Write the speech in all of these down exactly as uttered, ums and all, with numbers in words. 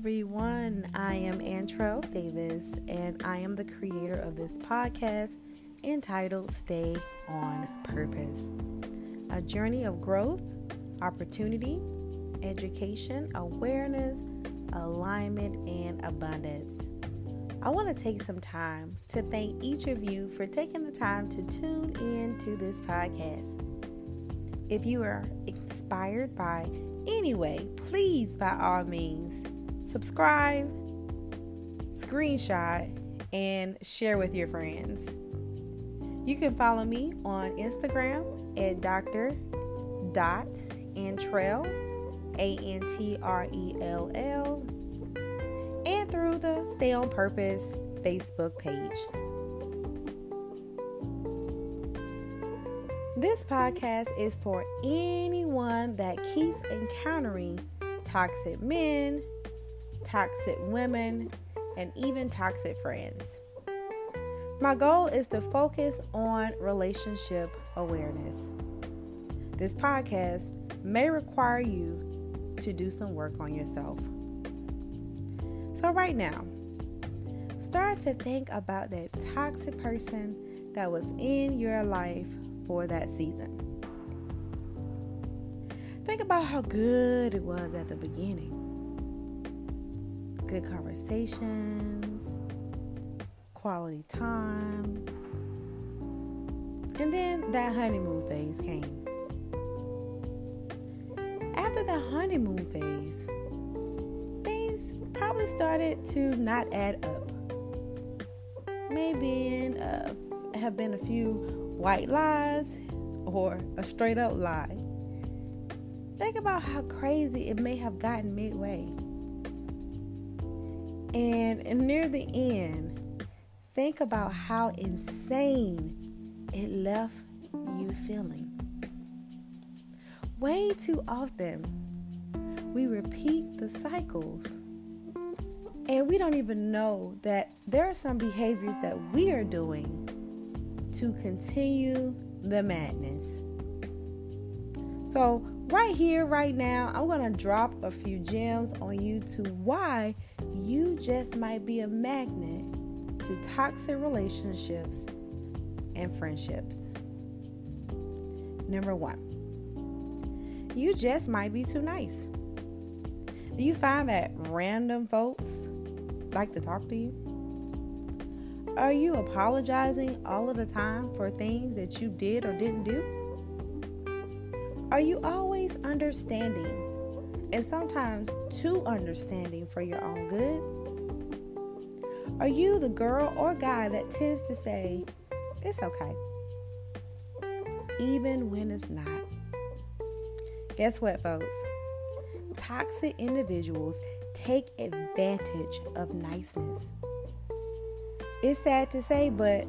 everyone. I am Antrell Davis, and I am the creator of this podcast entitled Stay on Purpose. A journey of growth, opportunity, education, awareness, alignment, and abundance. I want to take some time to thank each of you for taking the time to tune in to this podcast. If you are inspired by any way, please, by all means, subscribe, screenshot, and share with your friends. You can follow me on Instagram at doctor dot antrell, A N T R E L L, and through the Stay on Purpose Facebook page. This podcast is for anyone that keeps encountering toxic men, toxic women, and even toxic friends. My goal is to focus on relationship awareness. This podcast may require you to do some work on yourself. So right now, start to think about that toxic person that was in your life for that season. Think about how good it was at the beginning. Good conversations, quality time, and then that honeymoon phase came. After the honeymoon phase, things probably started to not add up. Maybe in a, have been a few white lies or a straight up lie. Think about how crazy it may have gotten midway. And near the end, think about how insane it left you feeling. Way too often, we repeat the cycles, and we don't even know that there are some behaviors that we are doing to continue the madness. So right here, right now, I'm going to drop a few gems on you to why you just might be a magnet to toxic relationships and friendships. Number one, you just might be too nice. Do you find that random folks like to talk to you? Are you apologizing all of the time for things that you did or didn't do? Are you always understanding and sometimes too understanding for your own good? Are you the girl or guy that tends to say, it's okay, even when it's not? Guess what, folks? Toxic individuals take advantage of niceness. It's sad to say, but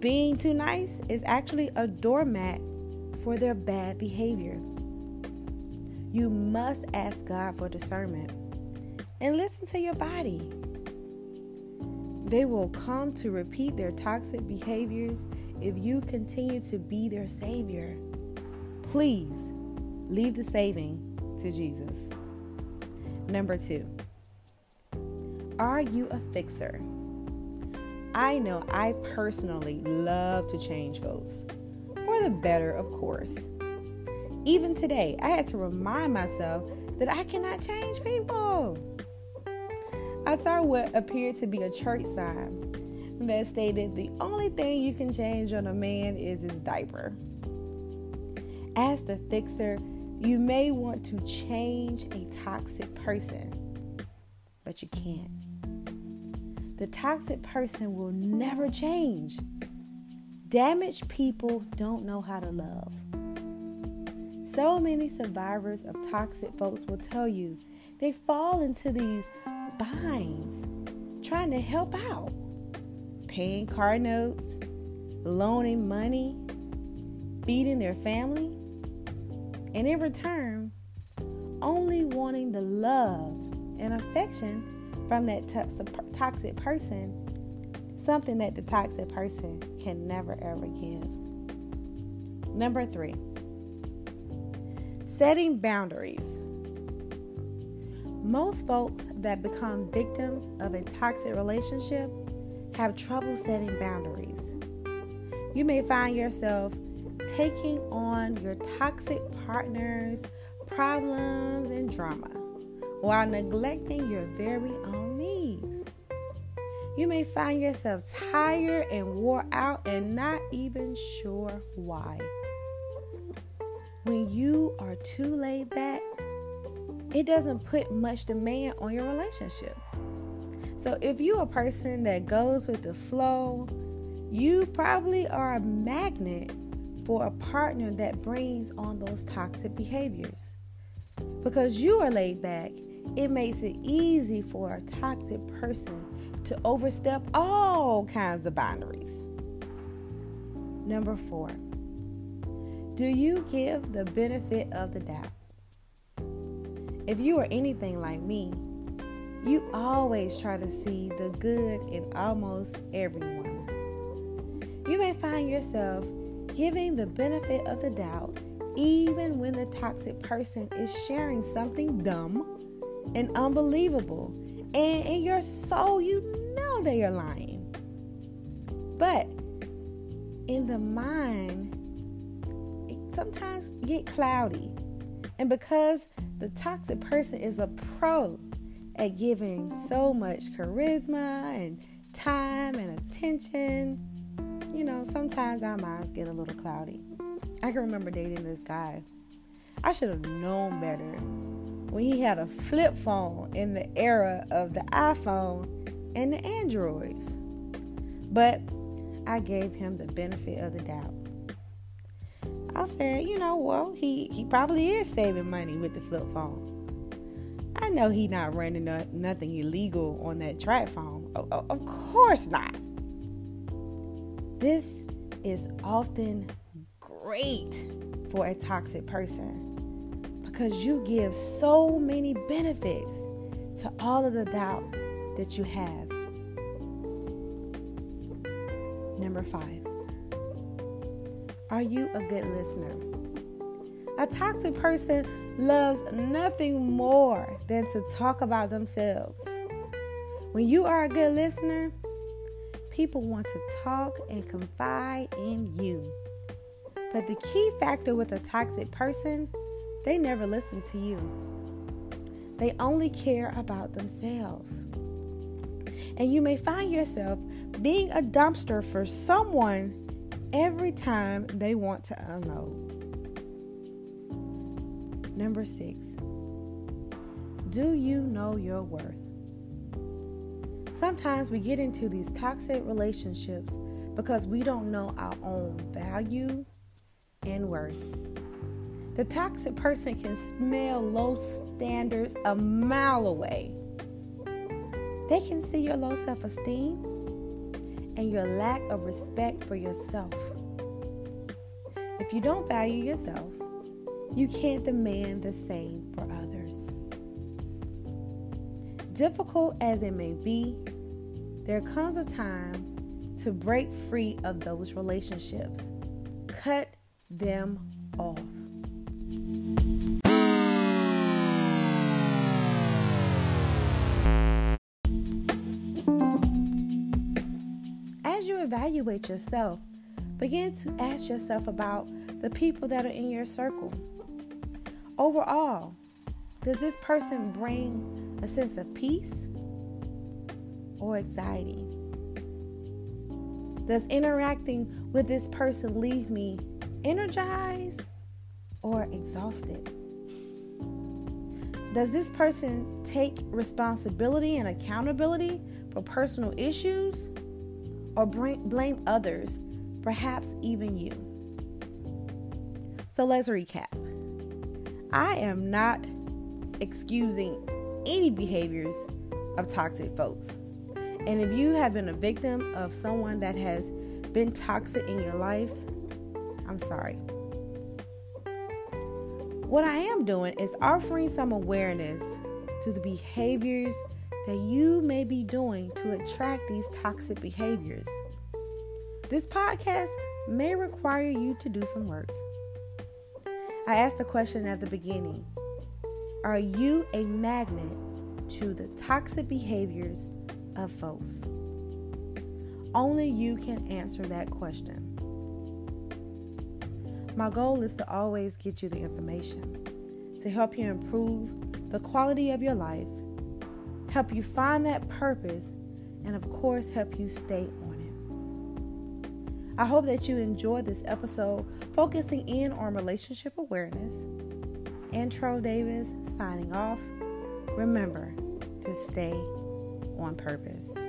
being too nice is actually a doormat for their bad behavior. You must ask God for discernment and listen to your body. They will come to repeat their toxic behaviors if you continue to be their savior. Please leave the saving to Jesus. Number two, are you a fixer? I know I personally love to change folks, for the better, of course. Even today, I had to remind myself that I cannot change people. I saw what appeared to be a church sign that stated the only thing you can change on a man is his diaper. As the fixer, you may want to change a toxic person, but you can't. The toxic person will never change. Damaged people don't know how to love. So many survivors of toxic folks will tell you they fall into these binds trying to help out, paying car notes, loaning money, feeding their family, and in return, only wanting the love and affection from that t- toxic person, something that the toxic person can never ever give. Number three, setting boundaries. Most folks that become victims of a toxic relationship have trouble setting boundaries. You may find yourself taking on your toxic partner's problems and drama while neglecting your very own needs. You may find yourself tired and wore out and not even sure why. When you are too laid back, it doesn't put much demand on your relationship. So if you're a person that goes with the flow, you probably are a magnet for a partner that brings on those toxic behaviors. Because you are laid back, it makes it easy for a toxic person to overstep all kinds of boundaries. Number four, do you give the benefit of the doubt? If you are anything like me, you always try to see the good in almost everyone. You may find yourself giving the benefit of the doubt even when the toxic person is sharing something dumb and unbelievable, and in your soul you know they are lying. But in the mind, it sometimes gets cloudy. And because the toxic person is a pro at giving so much charisma and time and attention, you know, sometimes our minds get a little cloudy. I can remember dating this guy. I should have known better when he had a flip phone in the era of the iPhone and the Androids. But I gave him the benefit of the doubt. I said, you know, well, he, he probably is saving money with the flip phone. I know he not running up nothing illegal on that track phone. Oh, oh, of course not. This is often great for a toxic person because you give so many benefits to all of the doubt that you have. Number five. Are you a good listener? A toxic person loves nothing more than to talk about themselves. When you are a good listener, people want to talk and confide in you. But the key factor with a toxic person, they never listen to you. They only care about themselves. And you may find yourself being a dumpster for someone every time they want to unload. Number six, do you know your worth? Sometimes we get into these toxic relationships because we don't know our own value and worth. The toxic person can smell low standards a mile away. They can see your low self-esteem and your lack of respect for yourself. If you don't value yourself, you can't demand the same for others. Difficult as it may be, there comes a time to break free of those relationships. Cut them off. Evaluate yourself. Begin to ask yourself about the people that are in your circle. Overall, does this person bring a sense of peace or anxiety? Does interacting with this person leave me energized or exhausted? Does this person take responsibility and accountability for personal issues? Or blame others, perhaps even you. So let's recap. I am not excusing any behaviors of toxic folks. And if you have been a victim of someone that has been toxic in your life, I'm sorry. What I am doing is offering some awareness to the behaviors that you may be doing to attract these toxic behaviors. This podcast may require you to do some work. I asked the question at the beginning. Are you a magnet to the toxic behaviors of folks? Only you can answer that question. My goal is to always get you the information to help you improve the quality of your life, help you find that purpose, and of course, help you stay on it. I hope that you enjoyed this episode focusing in on relationship awareness. Antrell Davis signing off. Remember to stay on purpose.